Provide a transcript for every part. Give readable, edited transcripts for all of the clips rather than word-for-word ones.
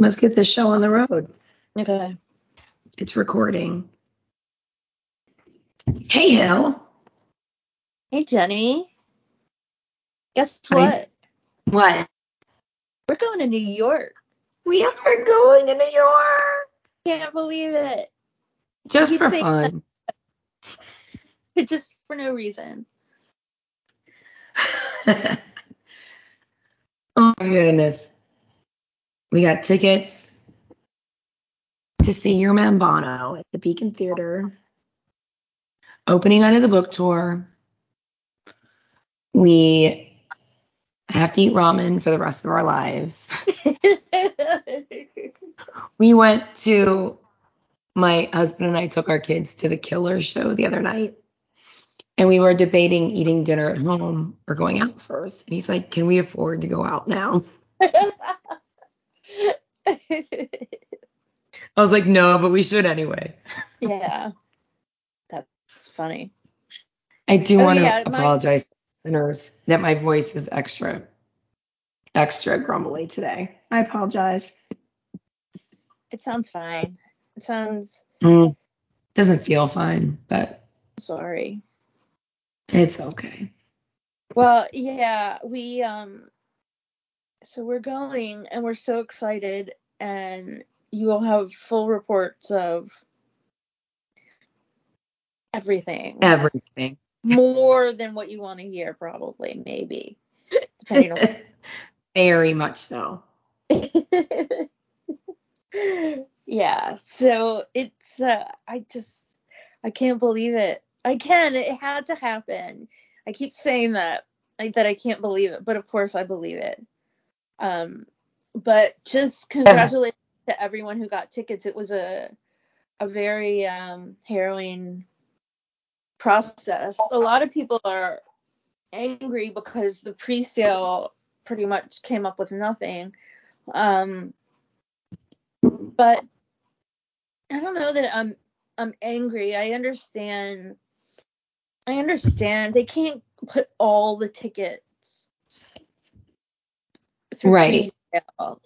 Let's get this show on the road. Okay. It's recording. Hey, Hal. Hey, Jenny. Guess what? What? We're going to New York. We are going to New York. Can't believe it. Just for fun. Just for no reason. Oh, my goodness. We got tickets to see your man Bono at the Beacon Theater. Opening night of the book tour. We have to eat ramen for the rest of our lives. We went to, my husband and I took our kids to the Killers show the other night. And we were debating eating dinner at home or going out first. And he's like, can we afford to go out now? I was like, no, but we should anyway. Yeah. That's funny. I do want to apologize to listeners that my voice is extra grumbly today. I apologize. It sounds fine. It sounds... Doesn't feel fine, but... I'm sorry. It's okay. Well, yeah, we... So we're going, and we're so excited, and you will have full reports of everything. Everything. More than what you want to hear, probably, maybe. Depending on what. Very much so. Yeah, so it's, I can't believe it. It had to happen. I keep saying that, that I can't believe it, but of course I believe it. But just congratulations to everyone who got tickets. It was a very harrowing process. A lot of people are angry because the pre-sale pretty much came up with nothing. But I don't know that I'm angry. I understand they can't put all the tickets through pre-sale.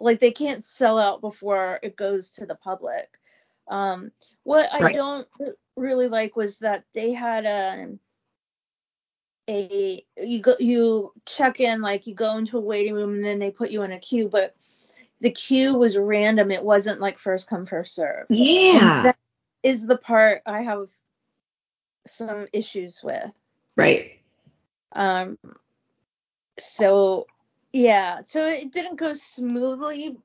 Like they can't sell out before it goes to the public. What I don't really like was that they had a you check in, like you go into a waiting room and then they put you in a queue, but the queue was random. It wasn't like first come first serve. Yeah, and that is the part I have some issues with. Right. Yeah, so it didn't go smoothly,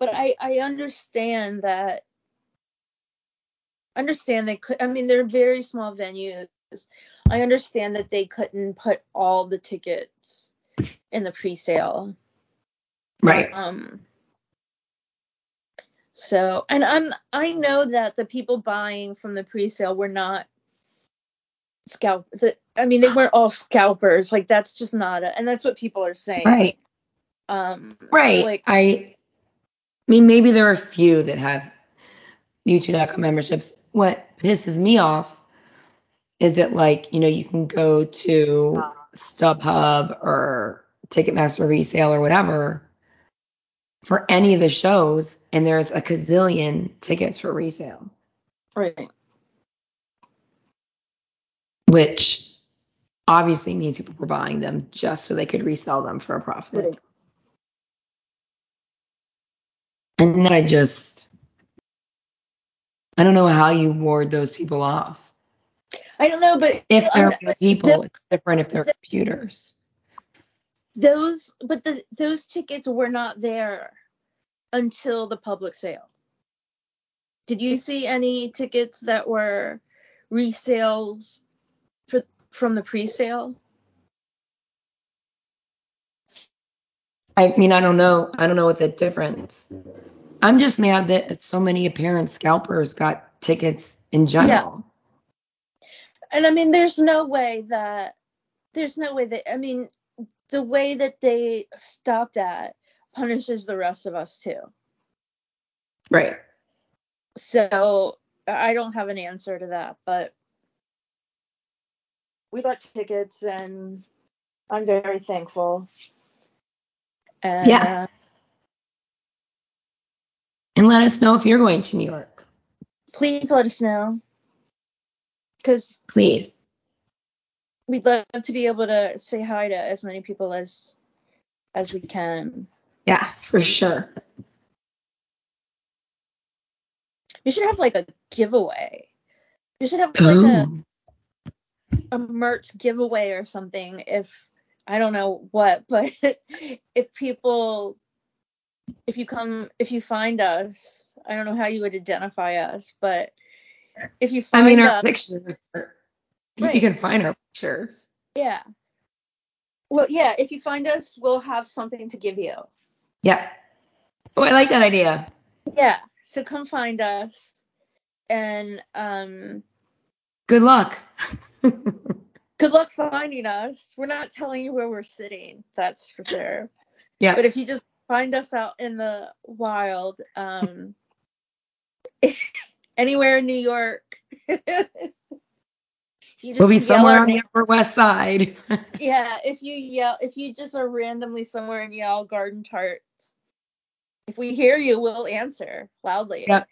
but I understand that. They're very small venues. I understand that they couldn't put all the tickets in the pre-sale. Right. So, and I know that the people buying from the pre-sale were not they weren't all scalpers. Like that's just not and that's what people are saying. Right. Right. Like, maybe there are a few that have YouTube.com memberships. What pisses me off is that you can go to StubHub or Ticketmaster resale or whatever for any of the shows, and there's a gazillion tickets for resale. Right. Which obviously means people were buying them just so they could resell them for a profit. Right. And then I don't know how you ward those people off. I don't know, but... If they're people, it's different if they're computers. Those tickets were not there until the public sale. Did you see any tickets that were resales from the pre-sale? I don't know what the difference. I'm just mad that so many apparent scalpers got tickets in general. Yeah. And there's no way that the way that they stop that punishes the rest of us too. Right. So I don't have an answer to that, but we got tickets, and I'm very thankful. And, yeah. And let us know if you're going to New York. Please let us know. Please. We'd love to be able to say hi to as many people as we can. Yeah, for sure. You should have like a giveaway. You should have like a merch giveaway or something. If I don't know what, but if you find us, I don't know how you would identify us, but if you find us, our pictures. Right. You can find our pictures. Yeah. Well, yeah. If you find us, we'll have something to give you. Yeah. Oh, I like that idea. Yeah. So come find us, and good luck. Good luck finding us. We're not telling you where we're sitting. That's for sure. Yeah. But if you just find us out in the wild, anywhere in New York, we'll be somewhere on the Upper West Side. Yeah. If you just are randomly somewhere and yell garden tarts, if we hear you, we'll answer loudly. Yep.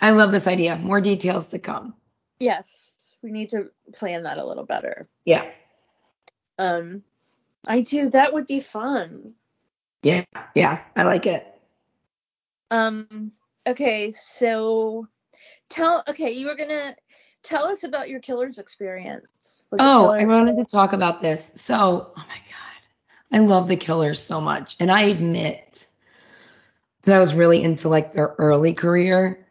I love this idea. More details to come. Yes. We need to plan that a little better. Yeah. I do. That would be fun. Yeah. Yeah. I like it. Okay. So you were going to tell us about your killer's experience. I wanted to talk about this. So, oh my God. I love the Killers so much. And I admit that I was really into like their early career.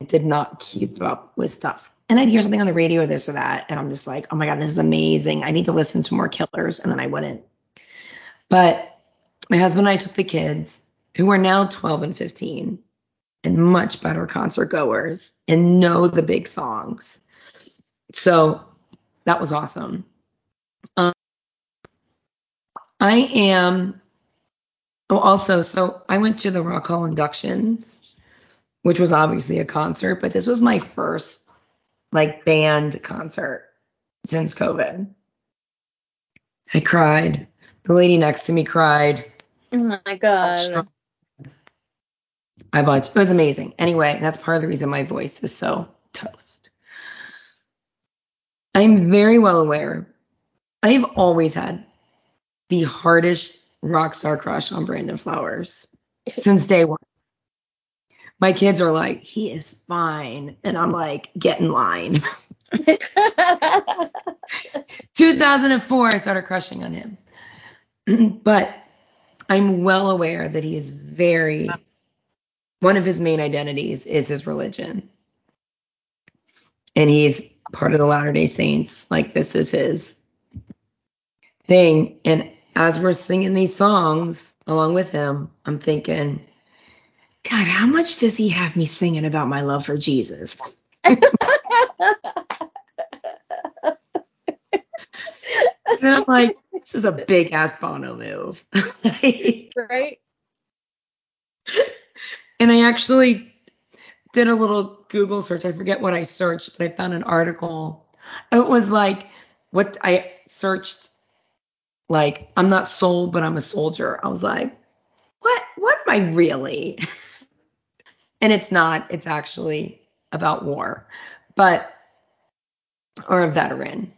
I did not keep up with stuff. And I'd hear something on the radio, this or that. And I'm just like, oh my God, this is amazing. I need to listen to more Killers. And then I wouldn't. But my husband and I took the kids, who are now 12 and 15 and much better concert goers and know the big songs. So that was awesome. I went to the Rock Hall inductions, which was obviously a concert, but this was my first like band concert since COVID. I cried. The lady next to me cried. Oh my God. It was amazing. Anyway, that's part of the reason my voice is so toast. I'm very well aware. I've always had the hardest rock star crush on Brandon Flowers since day one. My kids are like, he is fine. And I'm like, get in line. 2004, I started crushing on him. But I'm well aware that he is one of his main identities is his religion. And he's part of the Latter-day Saints. Like, this is his thing. And as we're singing these songs along with him, I'm thinking, God, how much does he have me singing about my love for Jesus? And I'm like, this is a big ass Bono move. Right? And I actually did a little Google search. I forget what I searched, but I found an article. It was like, what I searched, like, I'm not sold, but I'm a soldier. I was like, what am I really? And it's actually about war, or a veteran.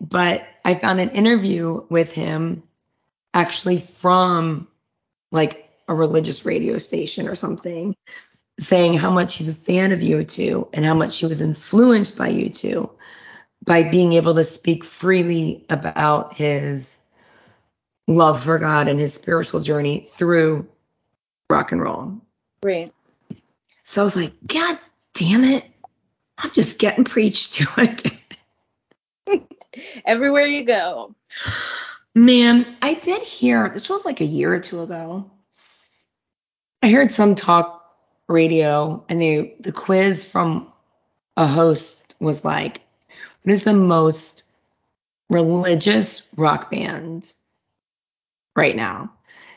But I found an interview with him actually from like a religious radio station or something, saying how much he's a fan of U2 and how much he was influenced by U2 by being able to speak freely about his love for God and his spiritual journey through rock and roll. Right. So I was like, God damn it. I'm just getting preached to again. Everywhere you go. Man, I did hear, this was like a year or two ago, I heard some talk radio, and the quiz from a host was like, what is the most religious rock band right now?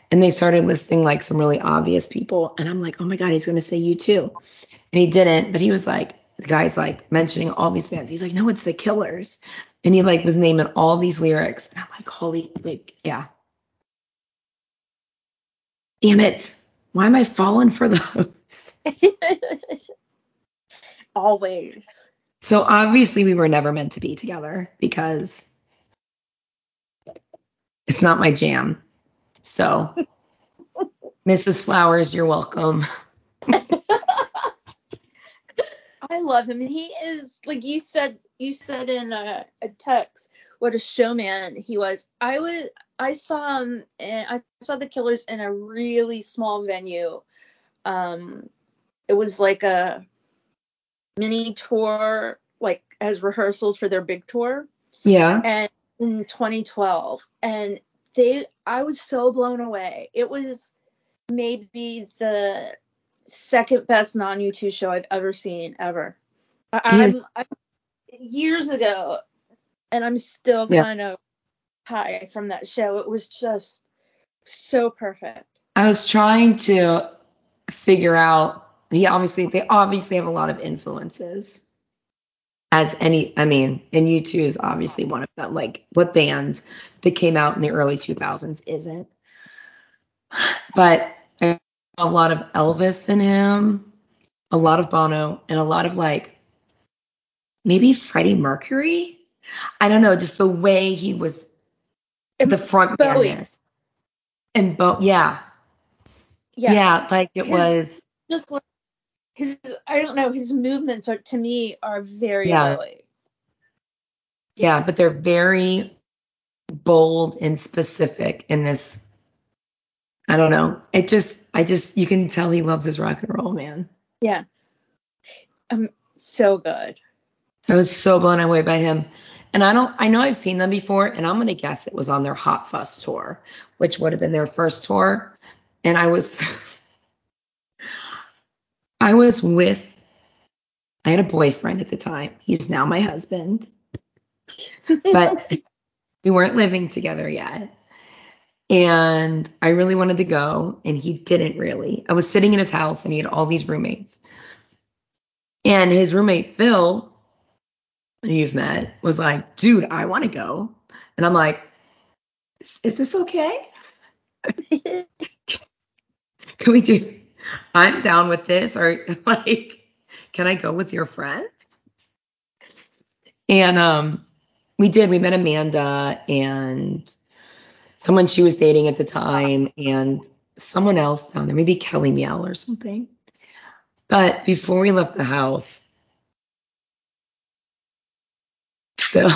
And they started listing like some really obvious people, and I'm like, oh my God, he's gonna say U2. And he didn't, but he was like, the guy's like mentioning all these bands. He's like, no, it's the Killers. And he like was naming all these lyrics, and I'm like, holy, like, yeah. damn it. Why am I falling for those? Always. So obviously we were never meant to be together because it's not my jam. So Mrs. Flowers, you're welcome. I love him. He is, like you said in a text, what a showman he was. I saw the Killers in a really small venue. It was like a mini tour, like as rehearsals for their big tour. Yeah. And in 2012, and I was so blown away. It was maybe the second best non-U2 show I've ever seen, ever. I'm years ago, and I'm still kind of high from that show. It was just so perfect. I was trying to figure out, they obviously have a lot of influences. And U2 is obviously one of them. Like, what band that came out in the early 2000s isn't? But I saw a lot of Elvis in him, a lot of Bono, and a lot of, like, maybe Freddie Mercury? I don't know, just the way he was, and the front man-ness. And Yeah, like it was. Just like his movements are, to me, are very Bowie. Yeah, but they're very bold and specific in this. I don't know. You can tell he loves his rock and roll, man. Yeah. So good. I was so blown away by him. And I know I've seen them before, and I'm going to guess it was on their Hot Fuss tour, which would have been their first tour. And I had a boyfriend at the time. He's now my husband. But we weren't living together yet. And I really wanted to go, and he didn't really. I was sitting in his house, and he had all these roommates. And his roommate, Phil, who you've met, was like, dude, I want to go. And I'm like, is this okay? Can we do I'm down with this, or like, can I go with your friend? And we did. We met Amanda and someone she was dating at the time, and someone else down there, maybe Kelly Miel or something. But before we left the house, Phil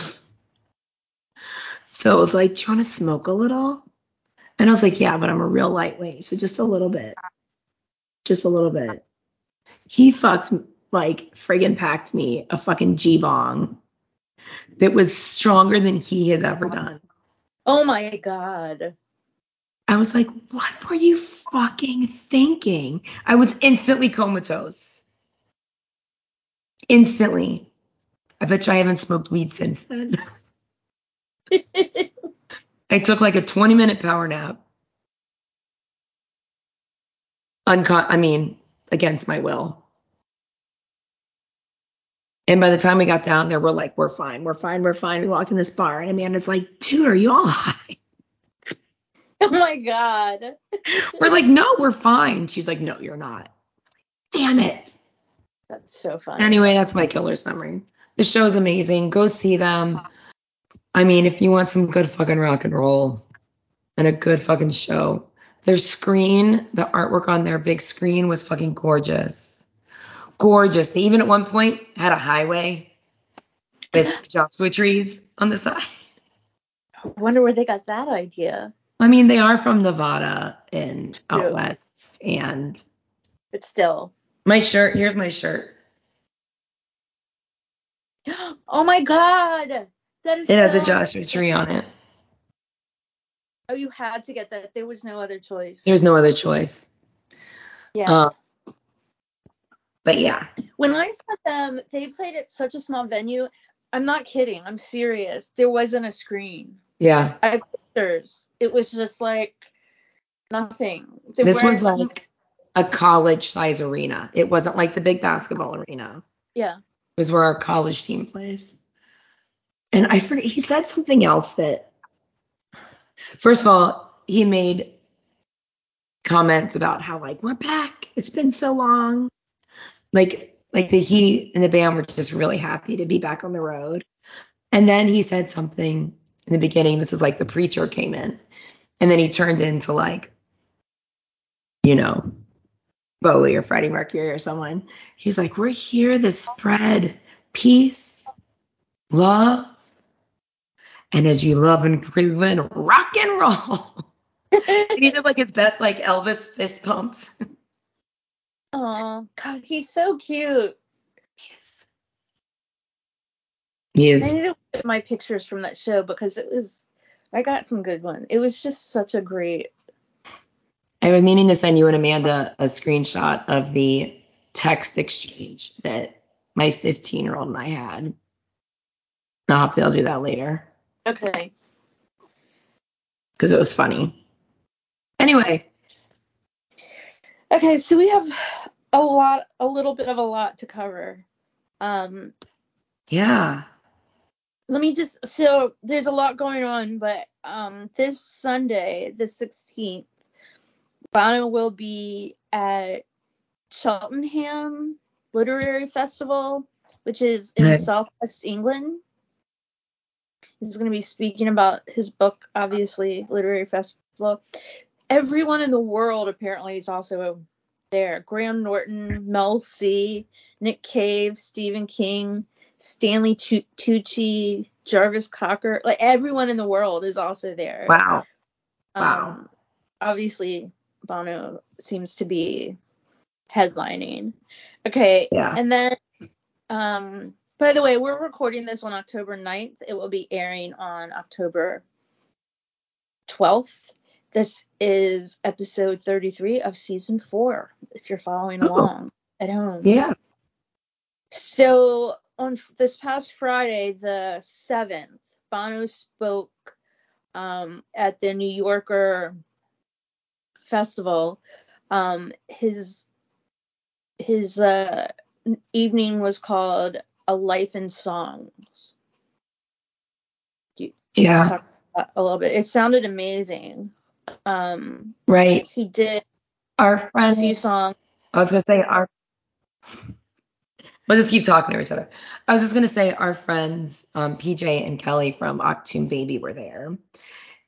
was like, "Do you want to smoke a little?" And I was like, "Yeah, but I'm a real lightweight, so just a little bit." Just a little bit. He friggin' packed me a fucking G-bong that was stronger than he has ever done. Oh my God. I was like, what were you fucking thinking? I was instantly comatose. Instantly. I bet you I haven't smoked weed since then. I took like a 20-minute power nap. Against my will. And by the time we got down there, we're like, we're fine. We walked in this bar, and Amanda's like, dude, are you all high? Oh my God. We're like, no, we're fine. She's like, no, you're not. Damn it. That's so funny. Anyway, that's my Killer's memory. The show's amazing. Go see them. I mean, if you want some good fucking rock and roll and a good fucking show. Their screen, the artwork on their big screen was fucking gorgeous. Gorgeous. They even at one point had a highway with Joshua trees on the side. I wonder where they got that idea. I mean, they are from Nevada and out west. But still. Here's my shirt. Oh my God. It has a Joshua tree on it. Oh, you had to get that. There was no other choice. There's no other choice. Yeah. But yeah. When I saw them, they played at such a small venue. I'm not kidding. I'm serious. There wasn't a screen. Yeah. I have pictures. It was just like nothing. This was like a college-size arena. It wasn't like the big basketball arena. Yeah. It was where our college team plays. And I forget. He said something else that. First of all, he made comments about how, like, we're back, it's been so long. Like the he and the band were just really happy to be back on the road. And then he said something in the beginning. This is like the preacher came in, and then he turned into, like, you know, Bowie or Freddie Mercury or someone. He's like, we're here to spread peace, love, and as you love and breathe in rock and roll. And he did like his best, like Elvis fist pumps. Oh God, he's so cute. Yes. Yes. I need to look at my pictures from that show because I got some good ones. It was just such a great. I was meaning to send you and Amanda a screenshot of the text exchange that my 15-year-old and I had. Hopefully I'll do that later. Okay. Because it was funny. Anyway. Okay, so we have a little bit to cover. Yeah. So there's a lot going on, but this Sunday, the 16th, Bono will be at Cheltenham Literary Festival, which is in Southwest England. He's going to be speaking about his book, obviously, Literary Festival. Everyone in the world, apparently, is also there. Graham Norton, Mel C., Nick Cave, Stephen King, Stanley Tucci, Jarvis Cocker. Like, everyone in the world is also there. Wow. Wow. Obviously, Bono seems to be headlining. Okay. Yeah. And then, by the way, we're recording this on October 9th. It will be airing on October 12th. This is episode 33 of season 4, if you're following along at home. Yeah. So on this past Friday, the 7th, Bono spoke at the New Yorker Festival. His evening was called A Life in Songs. Yeah. Talk about a little bit. It sounded amazing. Right. He did our friend a few songs. I was gonna say let's just keep talking to each other. I was just gonna say our friends PJ and Kelly from Octoon Baby were there,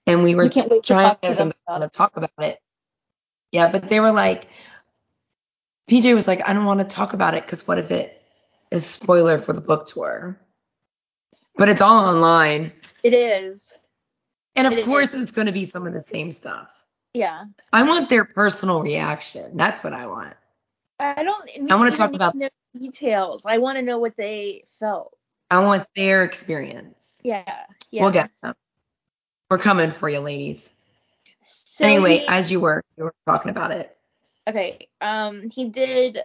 and we can't wait trying to get them to talk about it. Yeah, but they were like, PJ was like, I don't want to talk about it because what if it is spoiler for the book tour? But it's all online. It is. And of course, it's going to be some of the same stuff. Yeah. I want their personal reaction. That's what I want. I want to talk about details. I want to know what they felt. I want their experience. Yeah. We'll get them. We're coming for you, ladies. So anyway, as you were talking about it. Okay. He did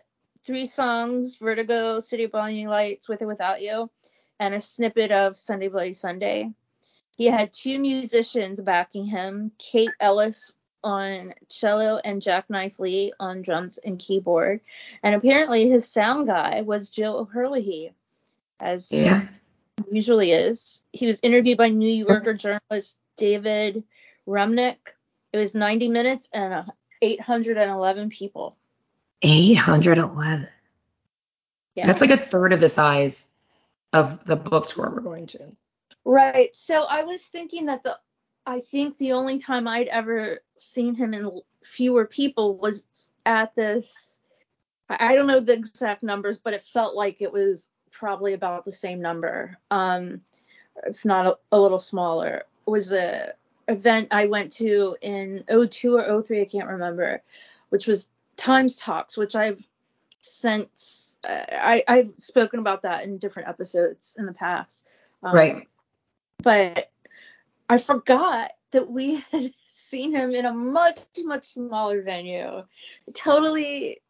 3 songs, Vertigo, City of Blinding Lights, With or Without You, and a snippet of Sunday Bloody Sunday. He had 2 musicians backing him, Kate Ellis on cello and Jack Knife Lee on drums and keyboard. And apparently his sound guy was Jill O'Herlihy, as he usually is. He was interviewed by New Yorker journalist David Remnick. It was 90 minutes and 811 people. 811? Yeah. That's like a third of the size of the book tour we're going to. Right. So I was thinking that I think the only time I'd ever seen him in fewer people was at this, I don't know the exact numbers, but it felt like it was probably about the same number, if not a little smaller. It was a event I went to in 02 or 03, I can't remember, which was Times Talks, which I've since, I've spoken about that in different episodes in the past. Right. But I forgot that we had seen him in a much, much smaller venue. I totally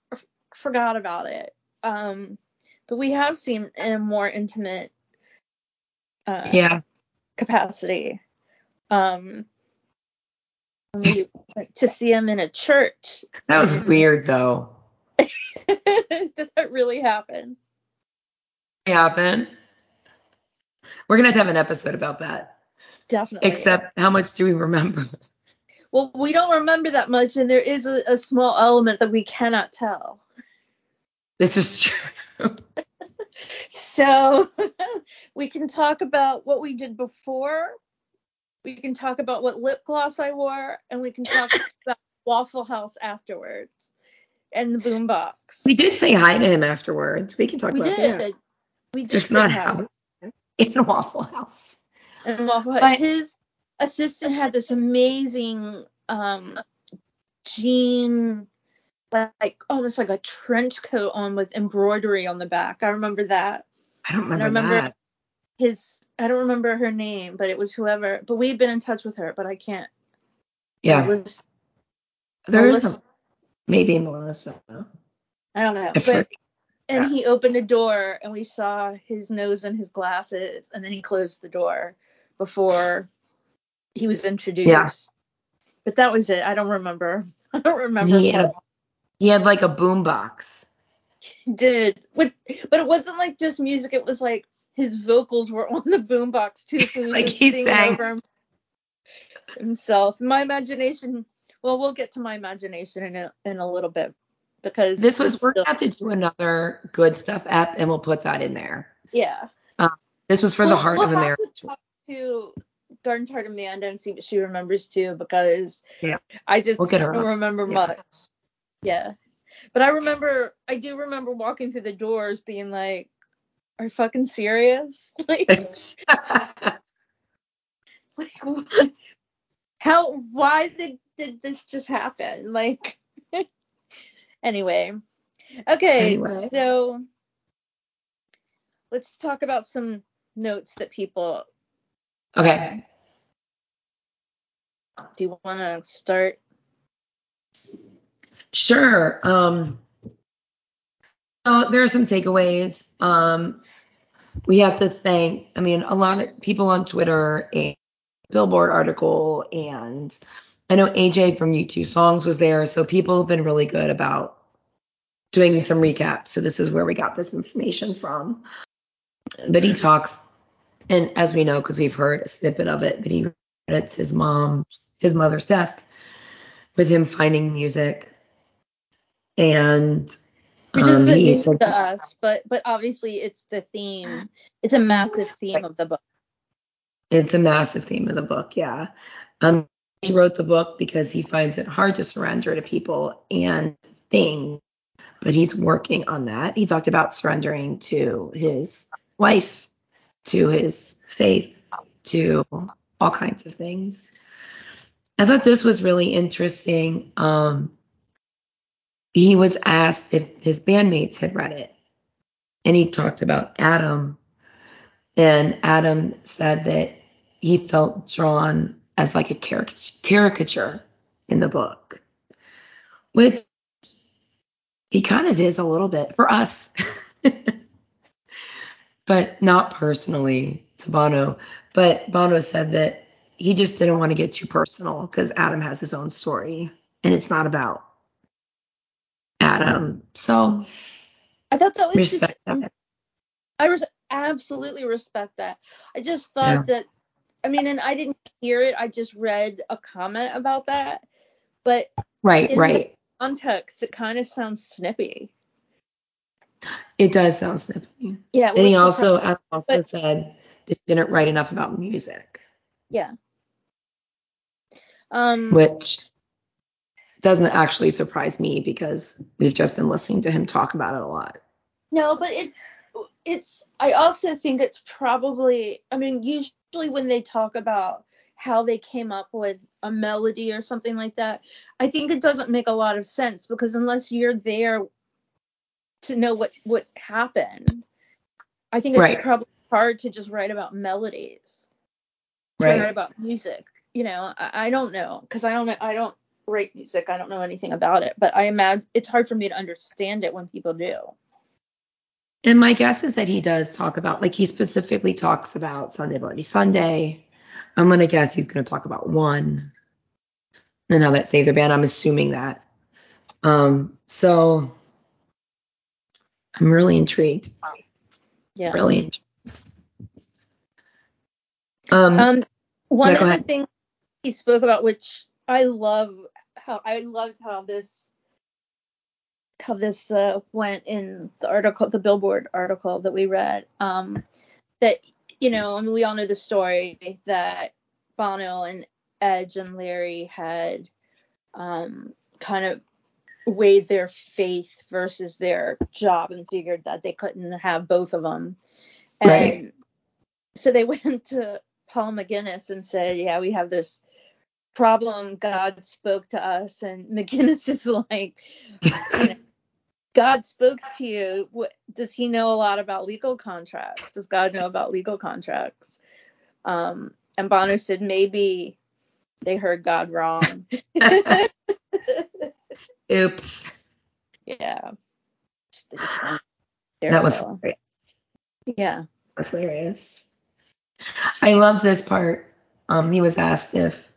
forgot about it. But we have seen in a more intimate capacity. We went to see him in a church. That was weird, though. Did that really happen? It happened. We're going to have an episode about that. Definitely. Except how much do we remember? well, we don't remember that much, and there is a small element that we cannot tell. This is true. So we can talk about what we did before. We can talk about what lip gloss I wore, and we can talk about Waffle House afterwards and the boombox. We did say hi to him afterwards. We can talk about that. Yeah. We did. Just not how. In Waffle House. In Waffle House. But his assistant had this amazing jean, like almost like a trench coat on with embroidery on the back. I remember that. I don't remember that. I don't remember her name, but it was whoever. But we had been in touch with her, but I can't. Yeah. Maybe Melissa. I don't know. And he opened a door, and we saw his nose and his glasses, and then he closed the door before he was introduced. Yeah. But that was it. I don't remember. He had like a boombox. He did. But it wasn't like just music. It was like his vocals were on the boombox too. So he was singing over himself. My imagination. Well, we'll get to my imagination in a little bit. Because we're going to have to do another Good Stuff app, and we'll put that in there. Yeah. This was for the Heart of America. We'll have to talk to Garden's Heart Amanda and see what she remembers, too, because I just don't remember much. Yeah. But I do remember walking through the doors being like, are you fucking serious? Like what? Why did this just happen? Like... Anyway, so let's talk about some notes that people. Okay. Do you want to start? Sure. So there are some takeaways. We have to thank, a lot of people on Twitter, a Billboard article, and I know AJ from U2 Songs was there, so people have been really good about doing some recaps. So this is where we got this information from. But he talks, and as we know, because we've heard a snippet of it, but he credits his mother's death with him finding music. And which is the news to us, but obviously it's the theme. It's a massive theme of the book. It's a massive theme of the book, yeah. He wrote the book because he finds it hard to surrender to people and things, but he's working on that. He talked about surrendering to his wife, to his faith, to all kinds of things. I thought this was really interesting. He was asked if his bandmates had read it, and he talked about Adam, and Adam said that he felt drawn as like a caricature in the book, which he kind of is a little bit for us, but not personally to Bono. But Bono said that he just didn't want to get too personal because Adam has his own story and it's not about Adam. So I thought that was just, that. I absolutely respect that. I just thought that, and I didn't hear it. I just read a comment about that. But in the context, it kind of sounds snippy. It does sound snippy. Yeah. And he also said they didn't write enough about music. Yeah. Which doesn't actually surprise me because we've just been listening to him talk about it a lot. No, but it's. I also think it's probably. Usually when they talk about how they came up with a melody or something like that, I think it doesn't make a lot of sense because unless you're there to know what happened, I think it's probably hard to just write about melodies. Write about music. I don't know because I don't write music. I don't know anything about it, but I imagine it's hard for me to understand it when people do. And my guess is that he does talk about, he specifically talks about Sunday Bloody Sunday. I'm going to guess he's going to talk about One and how that saved their band. I'm assuming that. So I'm really intrigued. Yeah. Really intrigued. One other thing he spoke about, which I loved how this went in the article, the Billboard article that we read. That, you know, I mean, we all know the story that Bono and Edge and Larry had kind of weighed their faith versus their job and figured that they couldn't have both of them. And right. So they went to Paul McGuinness and said, yeah, we have this problem. God spoke to us. And McGuinness is like, you know, God spoke to you. Does he know a lot about legal contracts? Does God know about legal contracts? And Bono said, maybe they heard God wrong. Oops. Yeah. That was hilarious. Yeah. That's hilarious. I love this part. He was asked if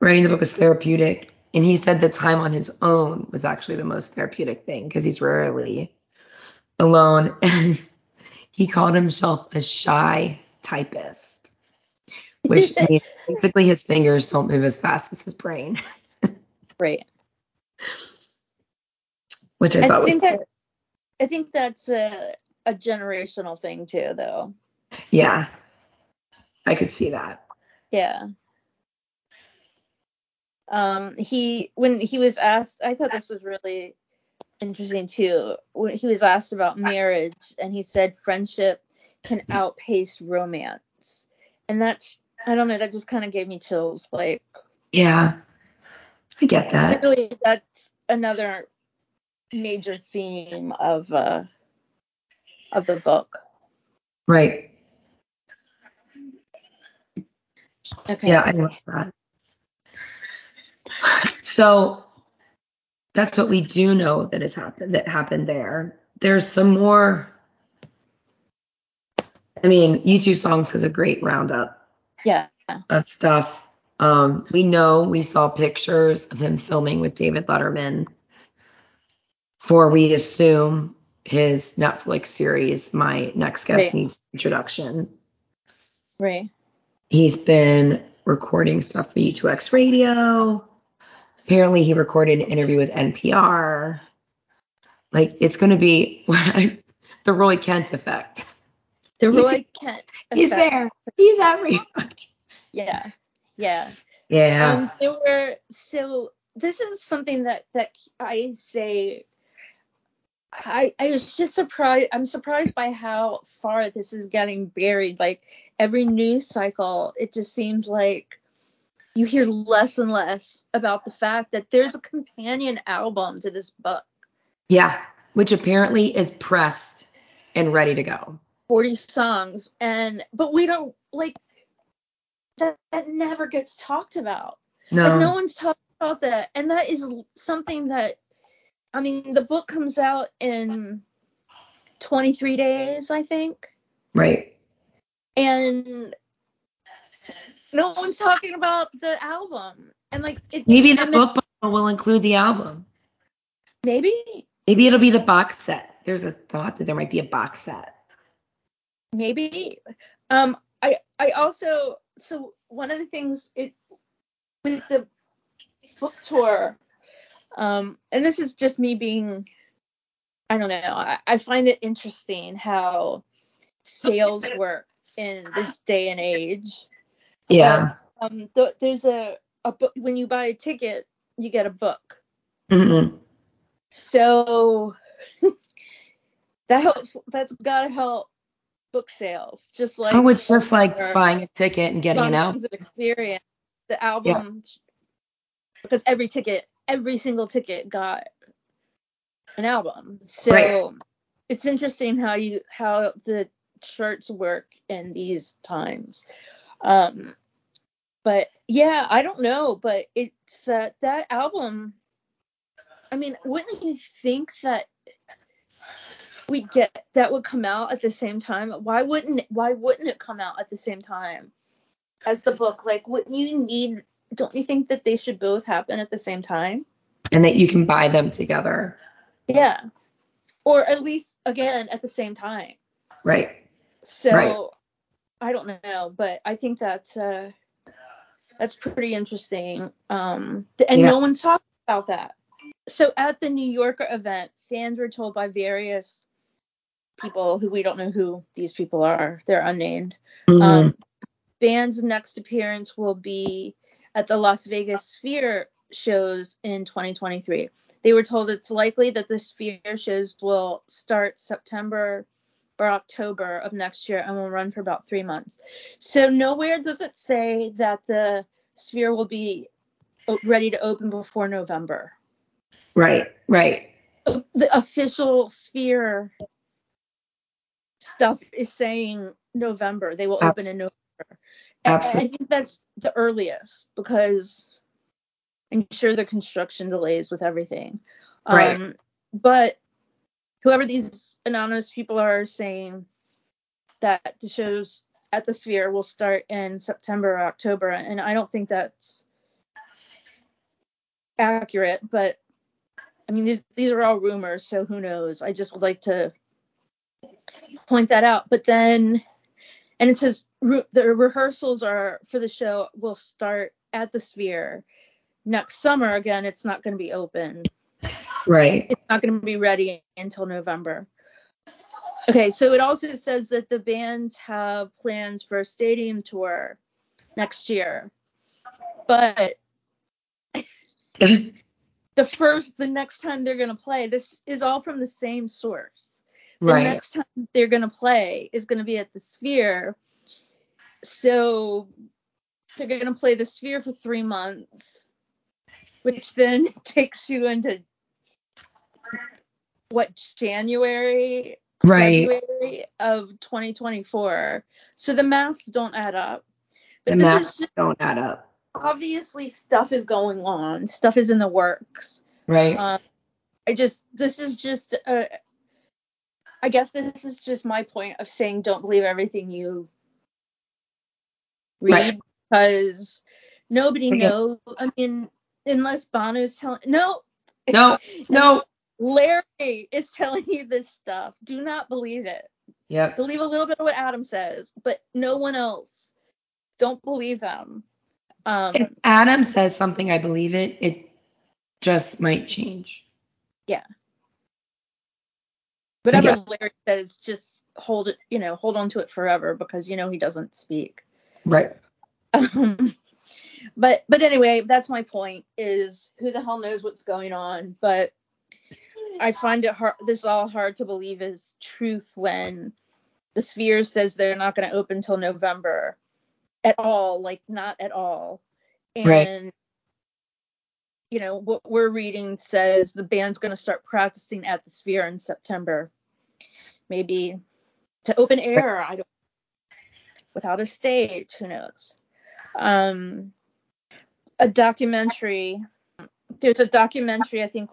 writing the book was therapeutic, and he said the time on his own was actually the most therapeutic thing because he's rarely alone. And he called himself a shy typist, which means basically his fingers don't move as fast as his brain. Right. Which I thought was. I think that's a generational thing too, though. Yeah. I could see that. Yeah. When he was asked, I thought this was really interesting too. When he was asked about marriage, and he said friendship can outpace romance, and that's, I don't know, that just kind of gave me chills. Like, yeah, I get that. Really, that's another major theme of the book. Right. Okay. Yeah, I love that. So that's what we do know that has happened. That happened there. There's some more. I mean, U2 Songs has a great roundup. Yeah. Of stuff. We know we saw pictures of him filming with David Letterman for, we assume, his Netflix series, My Next Guest right. Needs Introduction. Right. He's been recording stuff for U2X Radio. Apparently, he recorded an interview with NPR. Like, it's going to be the Roy Kent effect. The Roy Kent effect. He's there. He's everywhere. Yeah. Yeah. Yeah. So this is something that I say. I was just surprised. I'm surprised by how far this is getting buried. Like, every news cycle, it just seems like you hear less and less about the fact that there's a companion album to this book. Yeah, which apparently is pressed and ready to go. 40 songs, but we don't, like, that never gets talked about. No. Like, no one's talking about that, and that is something that, I mean, the book comes out in 23 days, I think. Right. And no one's talking about the album. And like, it's maybe the book will include the album. Maybe it'll be the box set. There's a thought that there might be a box set. Maybe. I also, so one of the things with the book tour. And this is just me being, I don't know, I find it interesting how sales work in this day and age. Yeah. There's a book, when you buy a ticket, you get a book. Mm-hmm. So that helps, that's gotta help book sales. Just like, oh, it's just like buying a ticket and getting an album. Of experience, the album, yeah. Because every single ticket got an album. So right. It's interesting how the charts work in these times. But yeah, I don't know, but it's that album. I mean, wouldn't you think that we get that would come out at the same time? Why wouldn't it come out at the same time as the book? Like, don't you think that they should both happen at the same time? And that you can buy them together. Yeah. Or at least, again, at the same time. Right. So, right. I don't know, but I think that's That's pretty interesting. No one talked about that. So at the New Yorker event, fans were told by various people who we don't know who these people are. They're unnamed. Mm-hmm. Band's next appearance will be at the Las Vegas Sphere shows in 2023. They were told it's likely that the Sphere shows will start September or October of next year and will run for about 3 months. So nowhere does it say that the Sphere will be ready to open before November. Right. The official Sphere stuff is saying November. They will open in November. Absolutely. I think that's the earliest because I'm sure the construction delays with everything. Right. But whoever these anonymous people are saying that the shows at the Sphere will start in September or October, and I don't think that's accurate, but I mean, these are all rumors, so who knows? I just would like to point that out. But then, and it says the rehearsals are for the show will start at the Sphere next summer. Again, it's not going to be open. Right. It's not going to be ready until November. Okay, so it also says that the bands have plans for a stadium tour next year. But the next time they're going to play, this is all from the same source. The next time they're going to play is going to be at the Sphere. So they're going to play the Sphere for 3 months, which then takes you into January? Right. February of 2024. So the maths don't add up. But the maths don't add up. Obviously, stuff is going on. Stuff is in the works. Right. I guess this is just my point of saying don't believe everything you read because nobody knows. I mean, unless Bono's telling. No. Larry is telling you this stuff. Do not believe it. Yeah. Believe a little bit of what Adam says, but no one else. Don't believe them. If Adam says something, I believe it. It just might change. Yeah. Whatever Larry says, just hold it. Hold on to it forever because he doesn't speak. Right. But anyway, that's my point. Is who the hell knows what's going on, but. I find it hard to believe is truth when the Sphere says they're not going to open till November at all, like not at all. And, what we're reading says the band's going to start practicing at the Sphere in September, maybe to open air. I don't without a stage. Who knows? A documentary. There's a documentary. I think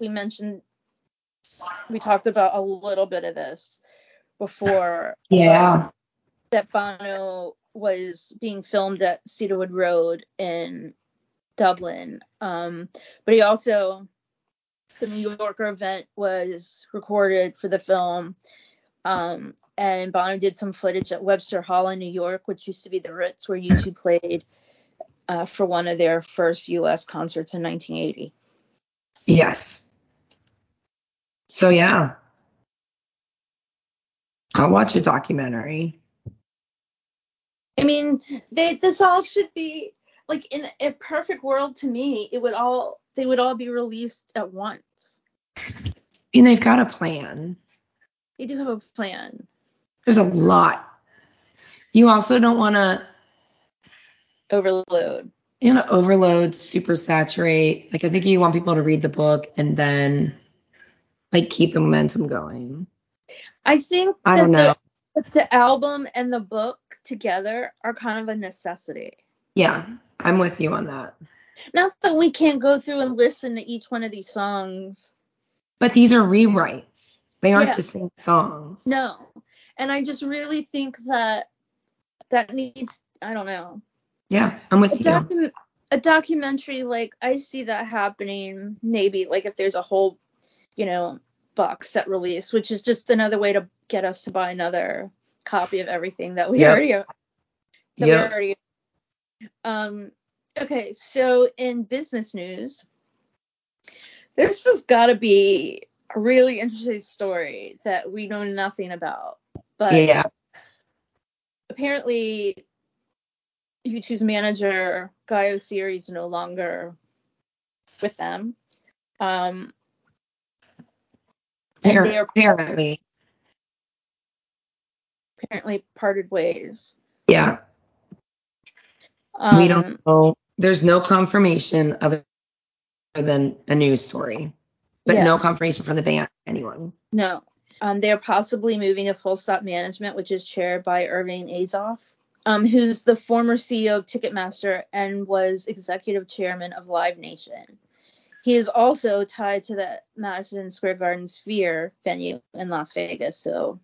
we talked about a little bit of this before. Yeah. That Bono was being filmed at Cedarwood Road in Dublin. But he also, the New Yorker event was recorded for the film. And Bono did some footage at Webster Hall in New York, which used to be the Ritz where U2 played for one of their first U.S. concerts in 1980. Yes. So, yeah, I'll watch a documentary. I mean, this all should be like in a perfect world to me. They would all be released at once. And they've got a plan. They do have a plan. There's a lot. You also don't want to overload. You know, overload, supersaturate. Like, I think you want people to read the book and then. Like, keep the momentum going. I think that the album and the book together are kind of a necessity. Yeah, I'm with you on that. Not that we can't go through and listen to each one of these songs. But these are rewrites. They aren't the same songs. No. And I just really think that needs, I don't know. Yeah, I'm with you. A documentary, like, I see that happening maybe, like, if there's a whole box set release, which is just another way to get us to buy another copy of everything that we already. Okay, so in business news, this has got to be a really interesting story that we know nothing about. But yeah. Apparently, YouTube's manager, Guy O'Siri, is no longer with them. Apparently parted ways. Yeah. We don't know. There's no confirmation other than a news story, but yeah. No confirmation from the band, anyone. No. They're possibly moving to Full Stop Management, which is chaired by Irving Azoff, who's the former CEO of Ticketmaster and was executive chairman of Live Nation. He is also tied to the Madison Square Garden Sphere venue in Las Vegas. So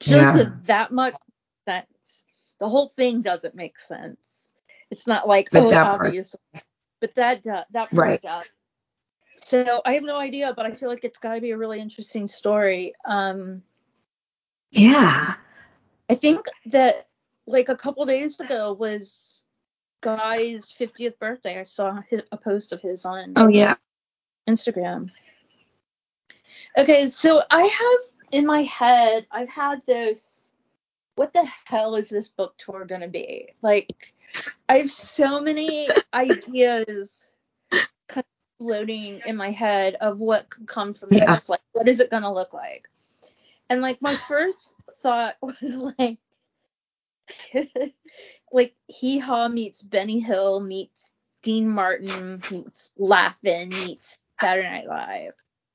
just that much sense. The whole thing doesn't make sense. It's not like, obviously. But that part right. does. So I have no idea, but I feel like it's got to be a really interesting story. Yeah. I think that like a couple days ago was Guy's 50th birthday. I saw a post of his on Instagram. Okay, so I have in my head, I've had this, what the hell is this book tour going to be? Like, I have so many ideas kind of floating in my head of what could come from this. Like, what is it going to look like? And, like, my first thought was, like, like Hee Haw meets Benny Hill meets Dean Martin meets Laugh-In meets Saturday Night Live.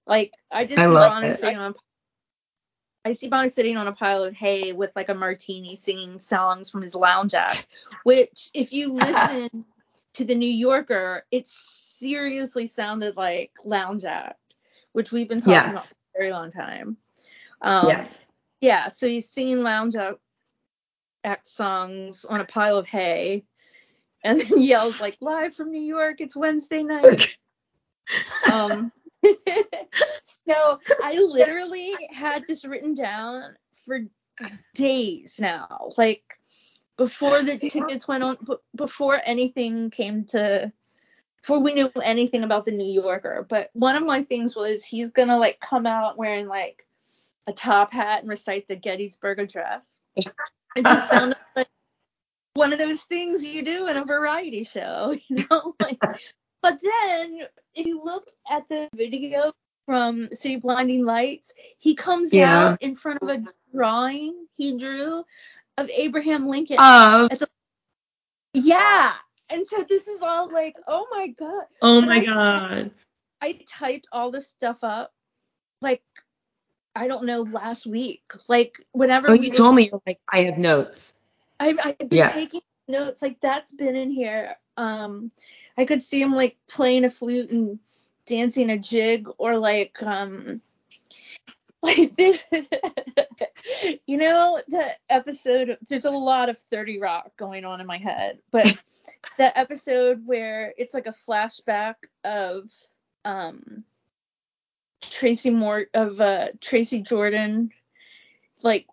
Like I see Bonnie sitting on a pile of hay with like a martini singing songs from his lounge app, which if you listen to The New Yorker, it seriously sounded like lounge act, which we've been talking about for a very long time. Yeah, so he's singing lounge act songs on a pile of hay and then yells like live from New York, it's Wednesday night. So I literally had this written down for days now, like before the tickets went on, before we knew anything about the New Yorker. But one of my things was he's gonna like come out wearing like a top hat and recite the Gettysburg Address. It just sounded like one of those things you do in a variety show, you know? Like, but then if you look at the video from City Blinding Lights, he comes out in front of a drawing he drew of Abraham Lincoln. And so this is all like, oh, my God. I typed all this stuff up, like, I don't know, last week. Like, whenever you told me, you're like, I have notes. I've been taking notes. Like, that's been in here. I could see him, like, playing a flute and dancing a jig or, like this, you know, the episode, there's a lot of 30 Rock going on in my head. But that episode where it's, like, a flashback of, Tracy Jordan like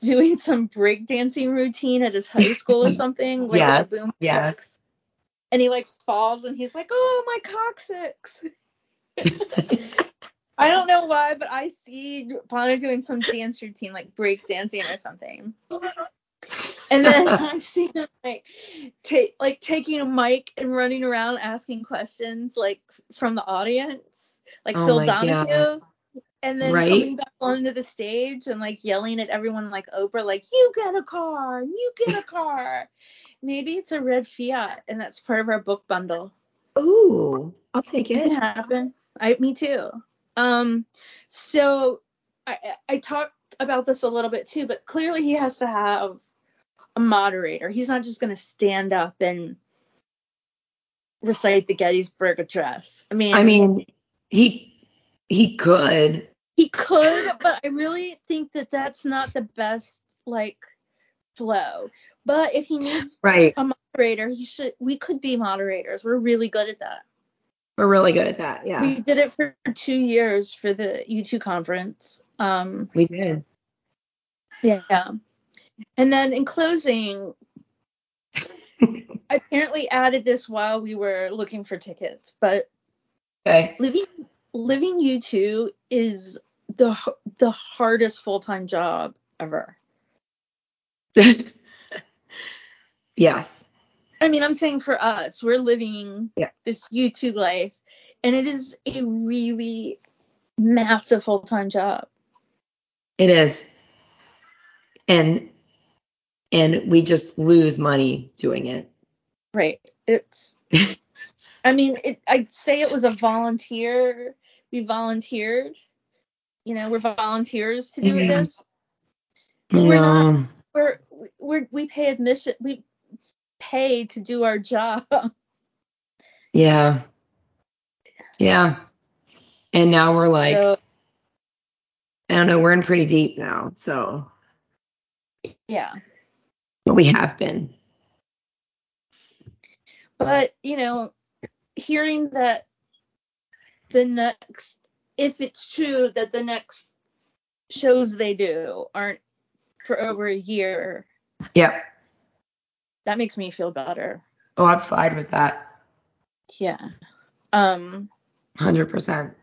doing some breakdancing routine at his high school or something, like a boom. Yes. And he like falls and he's like, oh, my coccyx. I don't know why, but I see Bono doing some dance routine, like breakdancing or something. And then I see him like taking a mic and running around asking questions like from the audience. Like Phil Donahue, and then coming back onto the stage and like yelling at everyone like Oprah, like you get a car. Maybe it's a red Fiat, and that's part of our book bundle. Ooh, I'll take it. It can happen. Me too. So I talked about this a little bit too, but clearly he has to have a moderator. He's not just gonna stand up and recite the Gettysburg Address. I mean. He could, but I really think that that's not the best like flow. But if he needs a moderator, he should. We could be moderators. We're really good at that. Yeah. We did it for 2 years for the U2 conference. We did. Yeah. And then in closing, I apparently added this while we were looking for tickets, but okay. Living U2 is the hardest full-time job ever. Yes. I mean, I'm saying for us, we're living this U2 life, and it is a really massive full-time job. It is. And we just lose money doing it. Right. It's, I mean, I'd say it was a volunteer. We volunteered. You know, we're volunteers to do this. But we're not. We pay admission. We pay to do our job. Yeah. Yeah. And now we're like, I don't know. We're in pretty deep now. So. Yeah. But we have been. But, you know, hearing that the next, if it's true that the next shows they do aren't for over a year. Yeah. That makes me feel better. Oh, I'm fine with that. Yeah. 100%.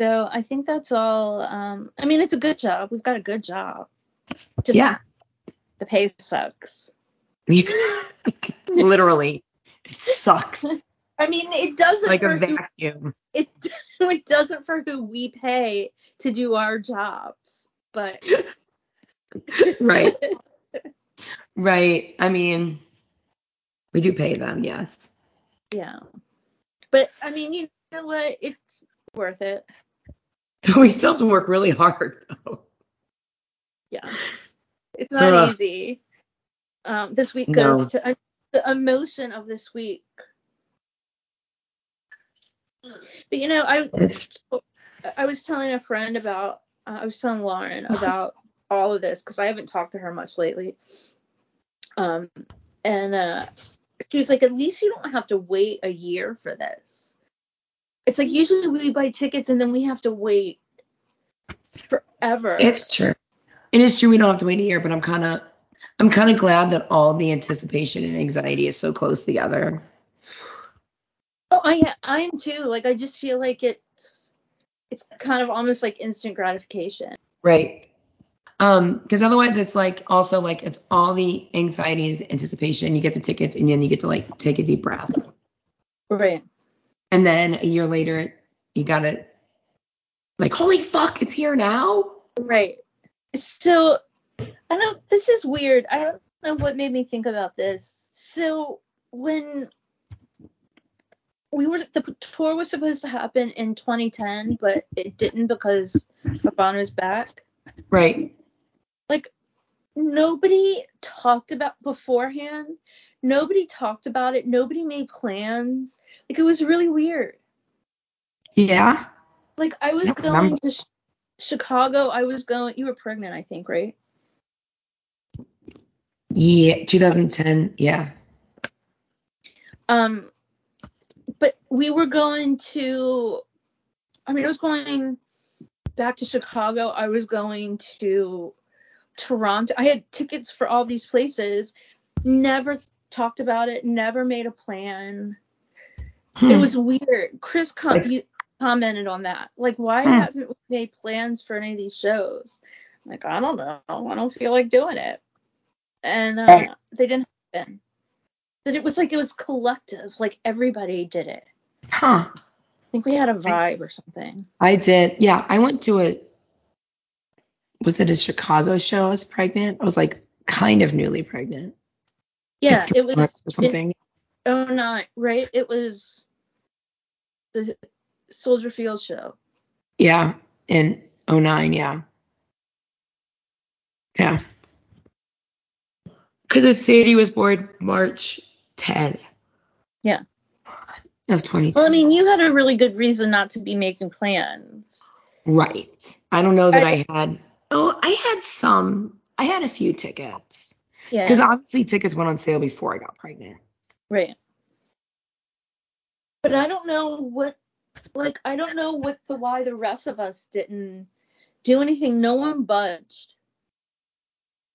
So I think that's all. I mean, it's a good job. We've got a good job. Just the pay sucks. Literally, it sucks. I mean, it doesn't like a vacuum. It doesn't for who we pay to do our jobs, but right, right. I mean, we do pay them, yes. Yeah, but I mean, you know what? It's worth it. We still have to work really hard, though. Yeah, it's not easy. This week goes to the emotion of this week. But, you know, I was telling a friend about, I was telling Lauren about all of this because I haven't talked to her much lately. And she was like, at least you don't have to wait a year for this. It's like usually we buy tickets and then we have to wait forever. It's true. It is true we don't have to wait a year, but I'm kind of glad that all the anticipation and anxiety is so close together. Oh, I am too. Like, I just feel like it's kind of almost like instant gratification. Right. Because otherwise it's like also like it's all the anxieties, anticipation. You get the tickets and then you get to like take a deep breath. Right. And then a year later, you got to like, holy fuck, it's here now. Right. So. This is weird. I don't know what made me think about this. So when the tour was supposed to happen in 2010, but it didn't because Bono's back. Right. Like nobody talked about beforehand. Nobody talked about it. Nobody made plans. Like it was really weird. Yeah. Like I was going to Chicago. You were pregnant, I think, right? Yeah, 2010, yeah. But we were going to, I mean, I was going back to Chicago. I was going to Toronto. I had tickets for all these places. Never talked about it. Never made a plan. It was weird. Chris commented on that. Like, why haven't we made plans for any of these shows? I'm like, I don't know. I don't feel like doing it. And they didn't happen. But it was like it was collective. Like everybody did it. Huh. I think we had a vibe or something. I did. Yeah. I went to a Chicago show? I was pregnant. I was like kind of newly pregnant. Yeah. Like it was. Or something. Oh, no. Right. It was the Soldier Field show. Yeah. In 2009. Yeah. Yeah. Because Sadie was born March 10. Yeah. Of 2010. Well, I mean, you had a really good reason not to be making plans. Right. I don't know that I had. Oh, I had some. I had a few tickets. Yeah. Because obviously tickets went on sale before I got pregnant. Right. But I don't know why the rest of us didn't do anything. No one budged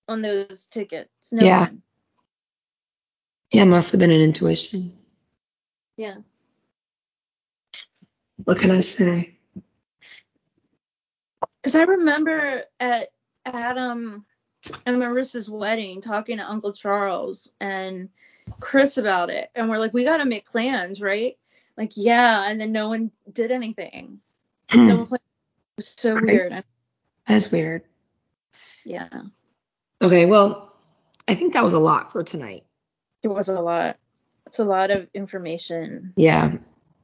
on those tickets. snowman. Yeah. Yeah, must have been an intuition. Yeah. What can I say? Because I remember at Adam and Marissa's wedding talking to Uncle Charles and Chris about it. And we're like, we got to make plans, right? Like, yeah. And then no one did anything. No plan. It was so weird. That's weird. Yeah. Okay. Well, I think that was a lot for tonight. It was a lot. It's a lot of information. Yeah.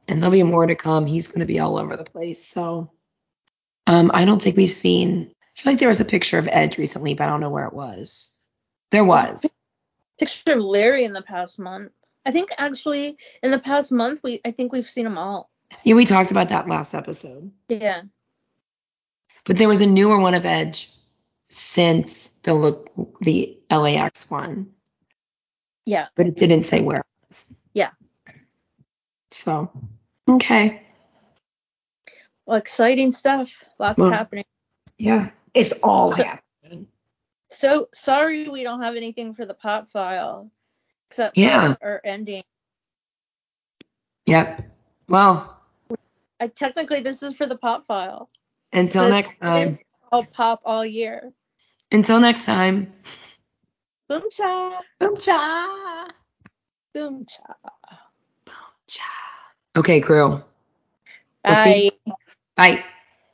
And there'll be more to come. He's going to be all over the place. So I don't think we've seen. I feel like there was a picture of Edge recently, but I don't know where it was. There was. Picture of Larry in the past month. I think actually in the past month, I think we've seen them all. Yeah, we talked about that last episode. Yeah. But there was a newer one of Edge since the LAX one. Yeah. But it didn't say where it was. Yeah. So, okay. Well, exciting stuff. Lots happening. Yeah. It's all happening. So, sorry we don't have anything for the pop file. Except for our ending. Yep. Well. Technically, this is for the pop file. Until next time. I'll pop all year. Until next time. Boom cha. Boom cha. Boom cha. Boom cha. Okay, crew. Bye. Bye.